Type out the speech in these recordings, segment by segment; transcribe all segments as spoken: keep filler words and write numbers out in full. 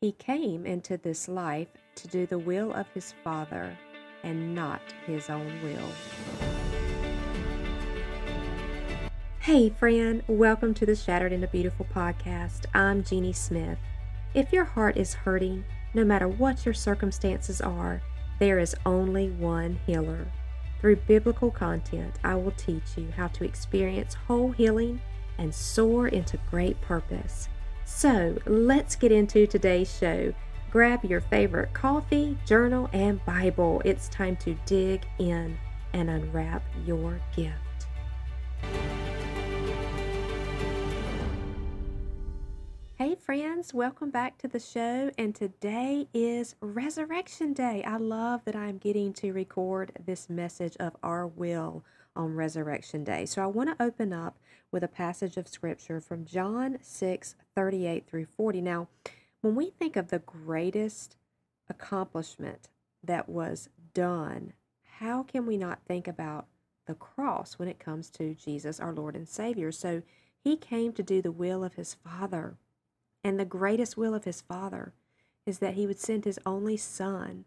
He came into this life to do the will of his Father and not his own will. Hey friend, welcome to the Shattered Into Beautiful podcast. I'm Jeannie Smith. If your heart is hurting, no matter what your circumstances are, there is only one healer. Through biblical content, I will teach you how to experience whole healing and soar into great purpose. So let's get into today's show. Grab your favorite coffee, journal, and Bible. It's time to dig in and unwrap your gift. Hey friends, welcome back to the show, and today is Resurrection Day. I love that I'm getting to record this message of our will on Resurrection Day. So I want to open up with a passage of scripture from John six, thirty-eight through forty. Now, when we think of the greatest accomplishment that was done, how can we not think about the cross when it comes to Jesus, our Lord and Savior? So he came to do the will of his Father. And the greatest will of his Father is that he would send his only Son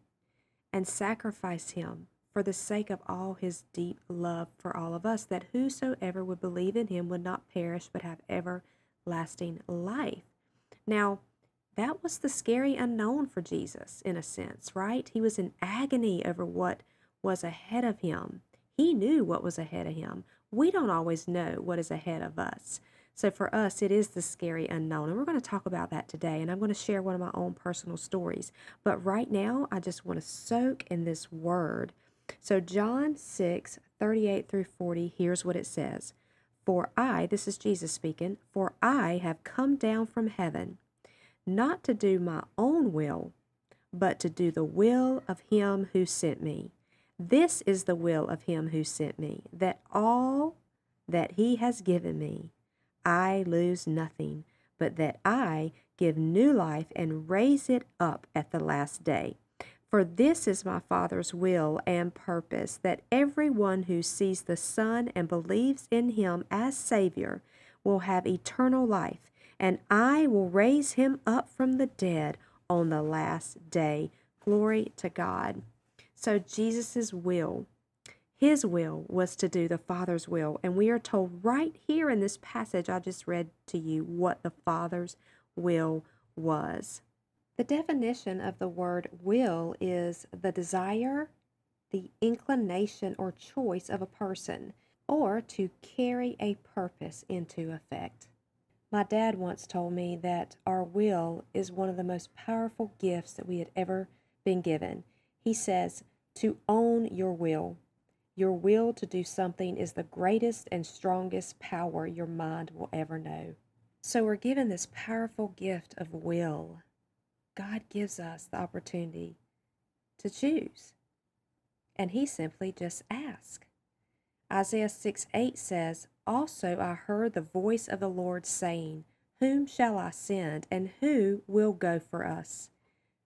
and sacrifice him for the sake of all his deep love for all of us, that whosoever would believe in him would not perish but have everlasting life. Now, that was the scary unknown for Jesus, in a sense, right? He was in agony over what was ahead of him. He knew what was ahead of him. We don't always know what is ahead of us. So for us, it is the scary unknown, and we're going to talk about that today, and I'm going to share one of my own personal stories. But right now, I just want to soak in this word. So John six, thirty-eight through forty, here's what it says. For I, this is Jesus speaking, for I have come down from heaven, not to do my own will, but to do the will of him who sent me. This is the will of him who sent me, that all that he has given me, I lose nothing, but that I give new life and raise it up at the last day. For this is my Father's will and purpose, that everyone who sees the Son and believes in him as Savior will have eternal life, and I will raise him up from the dead on the last day. Glory to God. So Jesus' will, his will was to do the Father's will, and we are told right here in this passage I just read to you what the Father's will was. The definition of the word will is the desire, the inclination or choice of a person, or to carry a purpose into effect. My dad once told me that our will is one of the most powerful gifts that we had ever been given. He says, to own your will. Your will to do something is the greatest and strongest power your mind will ever know. So we're given this powerful gift of will. God gives us the opportunity to choose, and he simply just asks. Isaiah six, eight says, also I heard the voice of the Lord saying, whom shall I send, and who will go for us?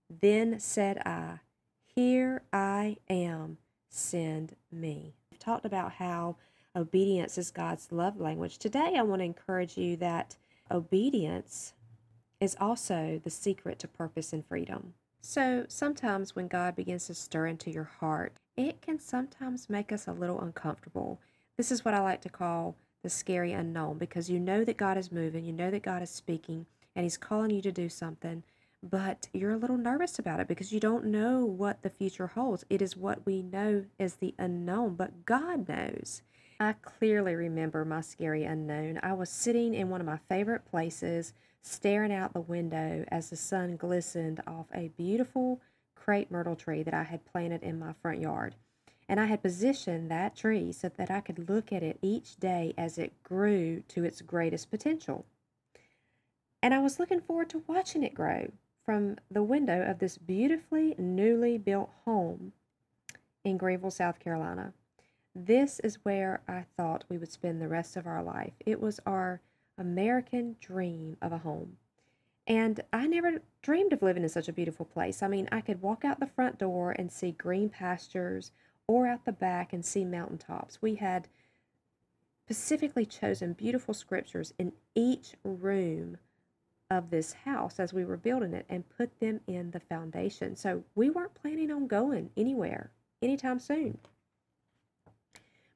Then said I, here I am, send me. We've talked about how obedience is God's love language. Today I want to encourage you that obedience is also the secret to purpose and freedom. So sometimes when God begins to stir into your heart, it can sometimes make us a little uncomfortable. This is what I like to call the scary unknown, because you know that God is moving, you know that God is speaking, and he's calling you to do something, but you're a little nervous about it because you don't know what the future holds. It is what we know as the unknown, but God knows. I clearly remember my scary unknown. I was sitting in one of my favorite places, staring out the window as the sun glistened off a beautiful crepe myrtle tree that I had planted in my front yard. And I had positioned that tree so that I could look at it each day as it grew to its greatest potential. And I was looking forward to watching it grow from the window of this beautifully newly built home in Greenville, South Carolina. This is where I thought we would spend the rest of our life. It was our American dream of a home. And I never dreamed of living in such a beautiful place. I mean, I could walk out the front door and see green pastures, or out the back and see mountaintops. We had specifically chosen beautiful scriptures in each room of this house as we were building it and put them in the foundation. So we weren't planning on going anywhere anytime soon.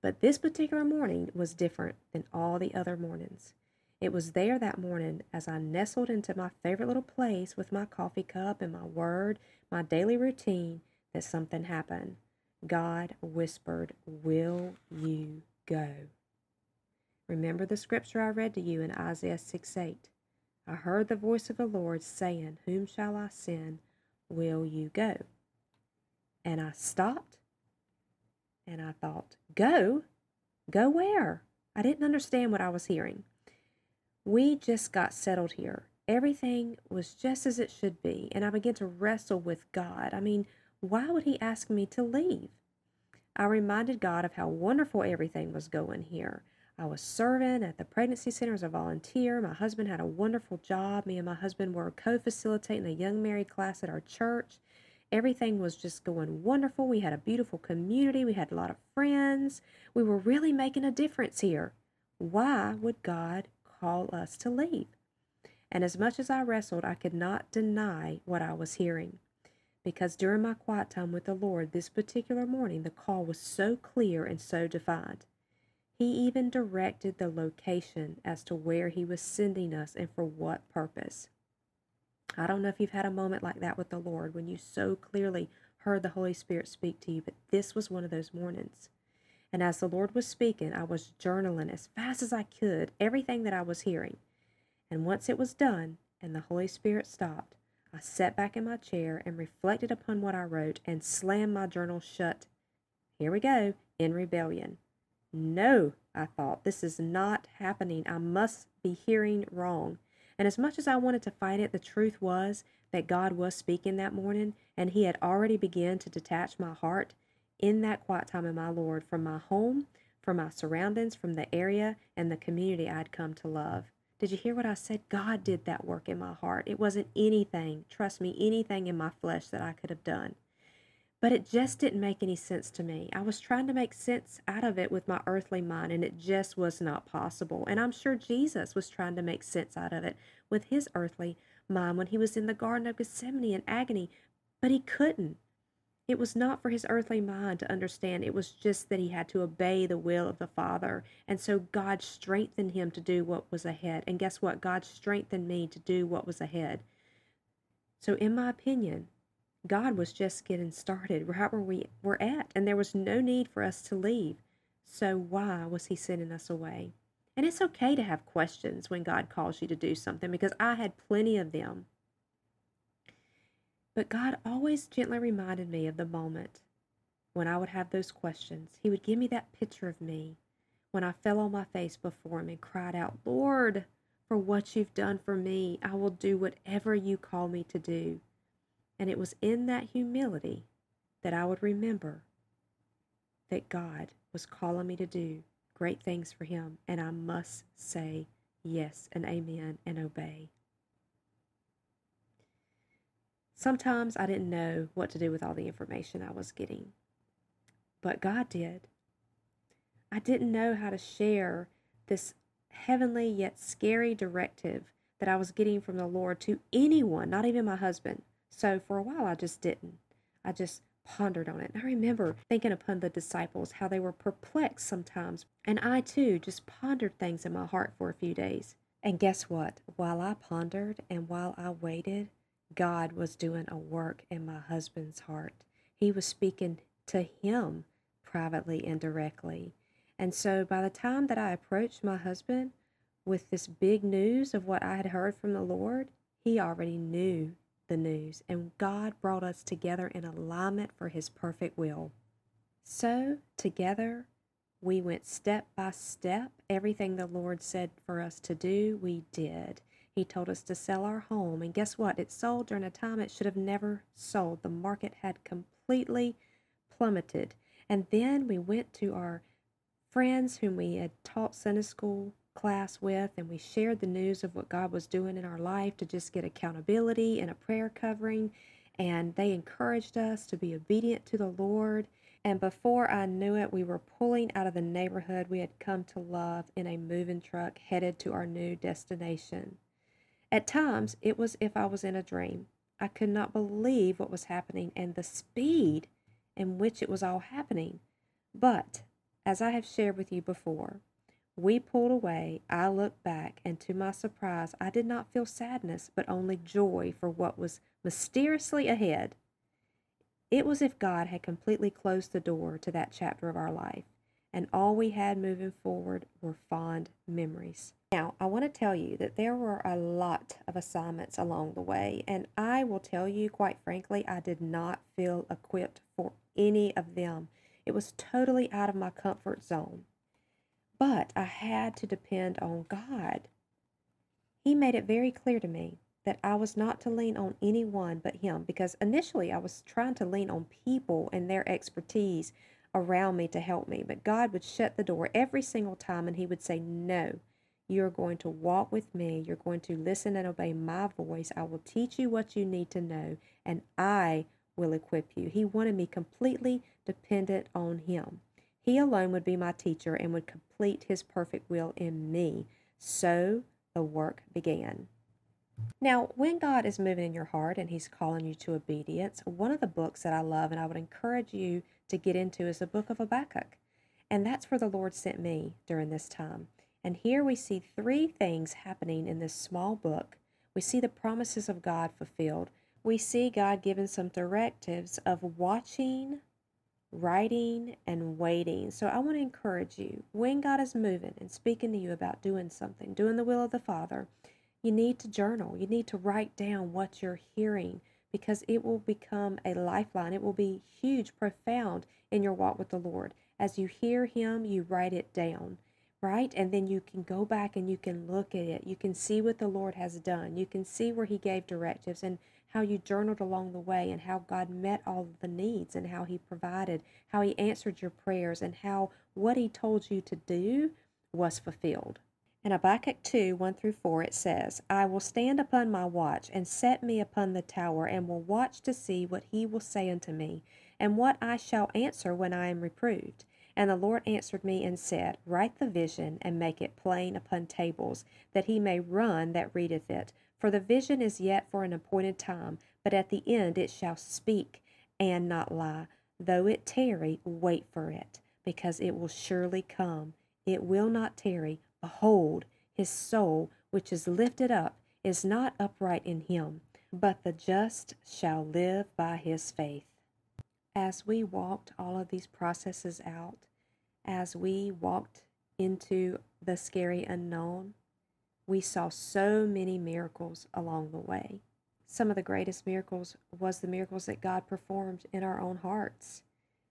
But this particular morning was different than all the other mornings. It was there that morning as I nestled into my favorite little place with my coffee cup and my word, my daily routine, that something happened. God whispered, "Will you go?" Remember the scripture I read to you in Isaiah six eight. I heard the voice of the Lord saying, "Whom shall I send? Will you go?" And I stopped and I thought, go? Go where? I didn't understand what I was hearing. We just got settled here. Everything was just as it should be. And I began to wrestle with God. I mean, why would he ask me to leave? I reminded God of how wonderful everything was going here. I was serving at the pregnancy center as a volunteer. My husband had a wonderful job. Me and my husband were co-facilitating a young married class at our church. Everything was just going wonderful. We had a beautiful community. We had a lot of friends. We were really making a difference here. Why would God call us to leave? And as much as I wrestled, I could not deny what I was hearing. Because during my quiet time with the Lord this particular morning, the call was so clear and so defined. He even directed the location as to where he was sending us and for what purpose. I don't know if you've had a moment like that with the Lord when you so clearly heard the Holy Spirit speak to you, but this was one of those mornings. And as the Lord was speaking, I was journaling as fast as I could everything that I was hearing. And once it was done and the Holy Spirit stopped, I sat back in my chair and reflected upon what I wrote and slammed my journal shut. Here we go, in rebellion. No, I thought, this is not happening. I must be hearing wrong. And as much as I wanted to fight it, the truth was that God was speaking that morning, and he had already begun to detach my heart in that quiet time in my Lord from my home, from my surroundings, from the area, and the community I'd come to love. Did you hear what I said? God did that work in my heart. It wasn't anything, trust me, anything in my flesh that I could have done. But it just didn't make any sense to me. I was trying to make sense out of it with my earthly mind, and it just was not possible. And I'm sure Jesus was trying to make sense out of it with his earthly mind when he was in the Garden of Gethsemane in agony, but he couldn't. It was not for his earthly mind to understand. It was just that he had to obey the will of the Father. And so God strengthened him to do what was ahead. And guess what? God strengthened me to do what was ahead. So in my opinion, God was just getting started right where we were at, and there was no need for us to leave. So why was he sending us away? And it's okay to have questions when God calls you to do something, because I had plenty of them. But God always gently reminded me of the moment when I would have those questions. He would give me that picture of me when I fell on my face before him and cried out, "Lord, for what you've done for me, I will do whatever you call me to do." And it was in that humility that I would remember that God was calling me to do great things for him, and I must say yes and amen and obey. Sometimes I didn't know what to do with all the information I was getting, but God did. I didn't know how to share this heavenly yet scary directive that I was getting from the Lord to anyone, not even my husband. So for a while, I just didn't. I just pondered on it. And I remember thinking upon the disciples, how they were perplexed sometimes. And I, too, just pondered things in my heart for a few days. And guess what? While I pondered and while I waited, God was doing a work in my husband's heart. He was speaking to him privately and directly. And so by the time that I approached my husband with this big news of what I had heard from the Lord, he already knew the news, and God brought us together in alignment for his perfect will. So together we went step by step. Everything the Lord said for us to do, we did. He told us to sell our home, and guess what? It sold during a time it should have never sold. The market had completely plummeted. And then we went to our friends whom we had taught Sunday school class with, and we shared the news of what God was doing in our life to just get accountability and a prayer covering, and they encouraged us to be obedient to the Lord. And before I knew it, we were pulling out of the neighborhood we had come to love in a moving truck headed to our new destination. At times, it was if I was in a dream. I could not believe what was happening and the speed in which it was all happening. But, as I have shared with you before, we pulled away, I looked back, and to my surprise, I did not feel sadness, but only joy for what was mysteriously ahead. It was if God had completely closed the door to that chapter of our life, and all we had moving forward were fond memories. Now, I want to tell you that there were a lot of assignments along the way, and I will tell you, quite frankly, I did not feel equipped for any of them. It was totally out of my comfort zone. But I had to depend on God. He made it very clear to me that I was not to lean on anyone but Him, because initially I was trying to lean on people and their expertise around me to help me. But God would shut the door every single time, and He would say, no, you're going to walk with me. You're going to listen and obey my voice. I will teach you what you need to know, and I will equip you. He wanted me completely dependent on Him. He alone would be my teacher and would complete His perfect will in me. So the work began. Now, when God is moving in your heart and He's calling you to obedience, one of the books that I love and I would encourage you to get into is the book of Habakkuk. And that's where the Lord sent me during this time. And here we see three things happening in this small book. We see the promises of God fulfilled. We see God giving some directives of watching, writing, and waiting. So I want to encourage you, when God is moving and speaking to you about doing something, doing the will of the Father, you need to journal. You need to write down what you're hearing, because it will become a lifeline. It will be huge, profound in your walk with the Lord. As you hear Him, you write it down, right? And then you can go back and you can look at it. You can see what the Lord has done. You can see where He gave directives and how you journaled along the way and how God met all of the needs and how He provided, how He answered your prayers, and how what He told you to do was fulfilled. In Habakkuk two, one through four, it says, I will stand upon my watch and set me upon the tower and will watch to see what He will say unto me and what I shall answer when I am reproved. And the Lord answered me and said, write the vision and make it plain upon tables, that he may run that readeth it. For the vision is yet for an appointed time, but at the end it shall speak and not lie. Though it tarry, wait for it, because it will surely come. It will not tarry. Behold, his soul, which is lifted up, is not upright in him, but the just shall live by his faith. As we walked all of these processes out, as we walked into the scary unknown, we saw so many miracles along the way. Some of the greatest miracles was the miracles that God performed in our own hearts.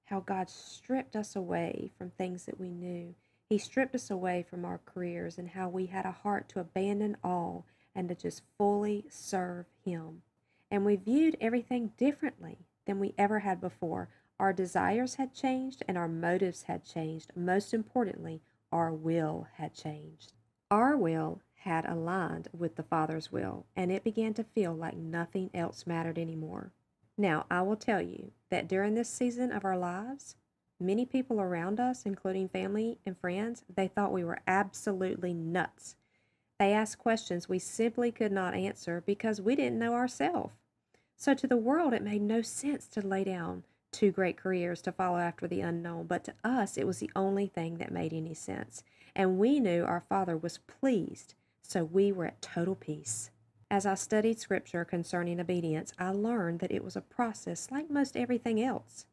How God stripped us away from things that we knew. He stripped us away from our careers, and how we had a heart to abandon all and to just fully serve Him. And we viewed everything differently than we ever had before. Our desires had changed and our motives had changed. Most importantly, our will had changed. Our will had aligned with the Father's will, and it began to feel like nothing else mattered anymore. Now, I will tell you that during this season of our lives, many people around us, including family and friends, they thought we were absolutely nuts. They asked questions we simply could not answer because we didn't know ourselves. So to the world, it made no sense to lay down two great careers to follow after the unknown, but to us, it was the only thing that made any sense. And we knew our Father was pleased, so we were at total peace. As I studied Scripture concerning obedience, I learned that it was a process like most everything else.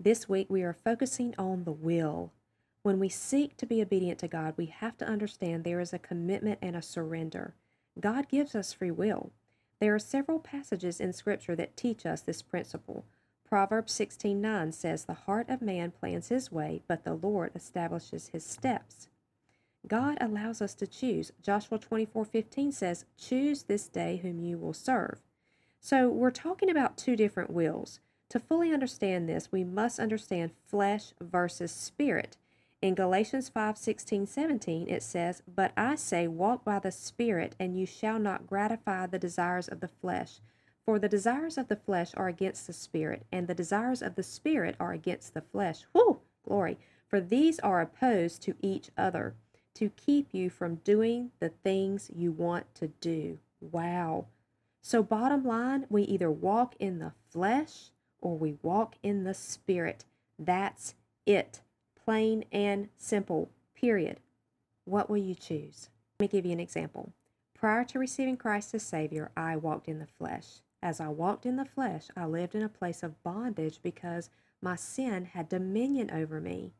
This week, we are focusing on the will. When we seek to be obedient to God, we have to understand there is a commitment and a surrender. God gives us free will. There are several passages in Scripture that teach us this principle. Proverbs sixteen nine says, the heart of man plans his way, but the Lord establishes his steps. God allows us to choose. Joshua twenty-four fifteen says, choose this day whom you will serve. So we're talking about two different wills. To fully understand this, we must understand flesh versus spirit. In Galatians five sixteen seventeen, it says, but I say, walk by the Spirit, and you shall not gratify the desires of the flesh. For the desires of the flesh are against the Spirit, and the desires of the Spirit are against the flesh. Whew, glory! For these are opposed to each other, to keep you from doing the things you want to do. Wow. So bottom line, we either walk in the flesh or we walk in the spirit. That's it. Plain and simple. Period. What will you choose? Let me give you an example. Prior to receiving Christ as Savior, I walked in the flesh. As I walked in the flesh, I lived in a place of bondage because my sin had dominion over me.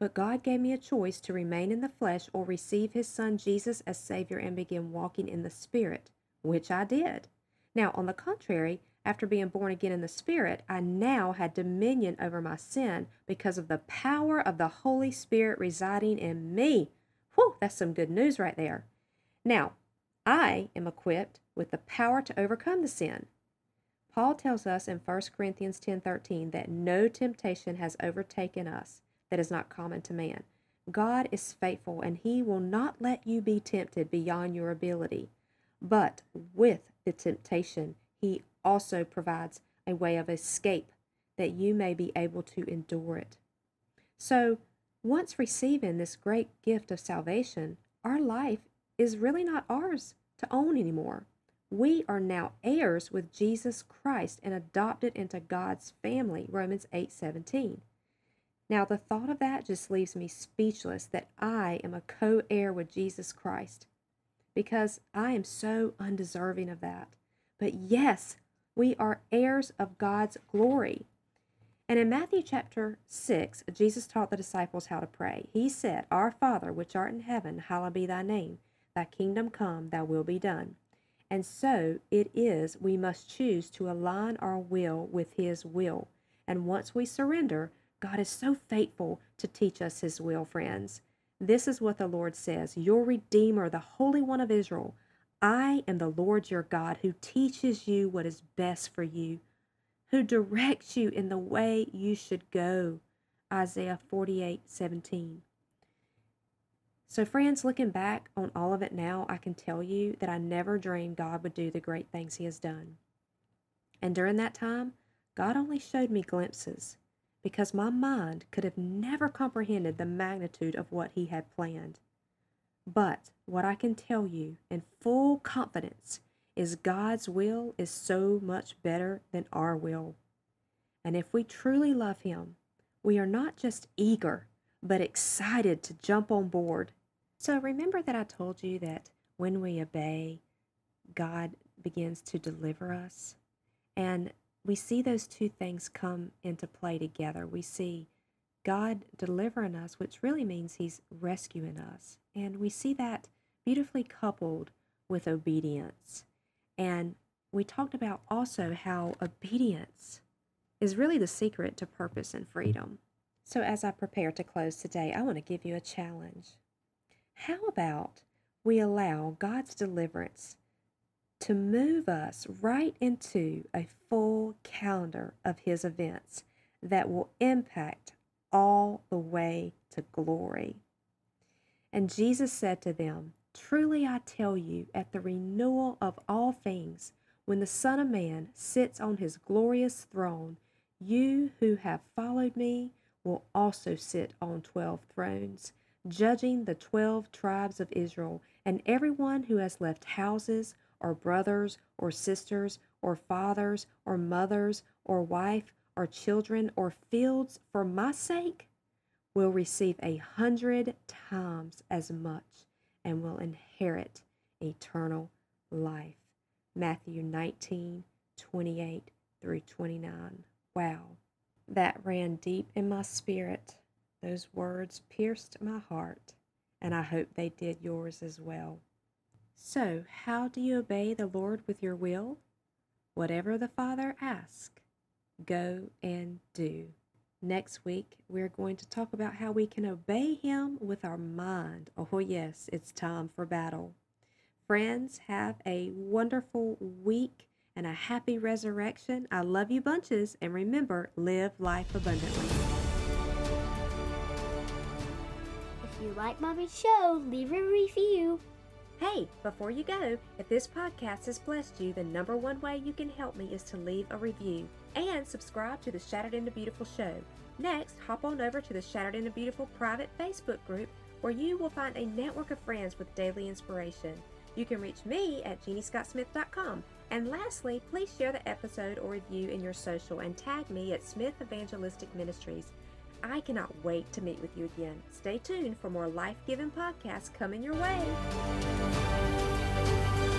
But God gave me a choice to remain in the flesh or receive His Son Jesus as Savior and begin walking in the Spirit, which I did. Now, on the contrary, after being born again in the Spirit, I now had dominion over my sin because of the power of the Holy Spirit residing in me. Whew, that's some good news right there. Now, I am equipped with the power to overcome the sin. Paul tells us in First Corinthians ten thirteen that no temptation has overtaken us that is not common to man. God is faithful, and He will not let you be tempted beyond your ability. But with the temptation, He also provides a way of escape that you may be able to endure it. So, once receiving this great gift of salvation, our life is really not ours to own anymore. We are now heirs with Jesus Christ and adopted into God's family, Romans eight seventeen. Now, the thought of that just leaves me speechless that I am a co-heir with Jesus Christ because I am so undeserving of that. But yes, we are heirs of God's glory. And in Matthew chapter six, Jesus taught the disciples how to pray. He said, "Our Father, which art in heaven, hallowed be thy name. Thy kingdom come, thy will be done." And so it is we must choose to align our will with His will. And once we surrender, God is so faithful to teach us His will, friends. This is what the Lord says, "Your Redeemer, the Holy One of Israel, I am the Lord your God who teaches you what is best for you, who directs you in the way you should go." Isaiah forty-eight seventeen. So friends, looking back on all of it now, I can tell you that I never dreamed God would do the great things He has done. And during that time, God only showed me glimpses, because my mind could have never comprehended the magnitude of what He had planned. But what I can tell you in full confidence is God's will is so much better than our will. And if we truly love Him, we are not just eager, but excited to jump on board. So remember that I told you that when we obey, God begins to deliver us. And we see those two things come into play together. We see God delivering us, which really means He's rescuing us. And we see that beautifully coupled with obedience. And we talked about also how obedience is really the secret to purpose and freedom. So as I prepare to close today, I want to give you a challenge. How about we allow God's deliverance to move us right into a full calendar of His events that will impact all the way to glory? And Jesus said to them, "Truly I tell you, at the renewal of all things, when the Son of Man sits on His glorious throne, you who have followed me will also sit on twelve thrones, judging the twelve tribes of Israel, and everyone who has left houses, or brothers, or sisters, or fathers, or mothers, or wife, or children, or fields for my sake, will receive a hundred times as much and will inherit eternal life." Matthew nineteen twenty-eight through twenty-nine. Wow. That ran deep in my spirit. Those words pierced my heart, and I hope they did yours as well. So, how do you obey the Lord with your will? Whatever the Father asks, go and do. Next week, we're going to talk about how we can obey Him with our mind. Oh yes, it's time for battle. Friends, have a wonderful week and a happy resurrection. I love you bunches, and remember, live life abundantly. If you like Mommy's show, leave a review. Hey, before you go, if this podcast has blessed you, the number one way you can help me is to leave a review and subscribe to the Shattered Into Beautiful show. Next, hop on over to the Shattered Into Beautiful private Facebook group where you will find a network of friends with daily inspiration. You can reach me at jeannie scott smith dot com. And lastly, please share the episode or review in your social and tag me at Smith Evangelistic Ministries. I cannot wait to meet with you again. Stay tuned for more life-giving podcasts coming your way.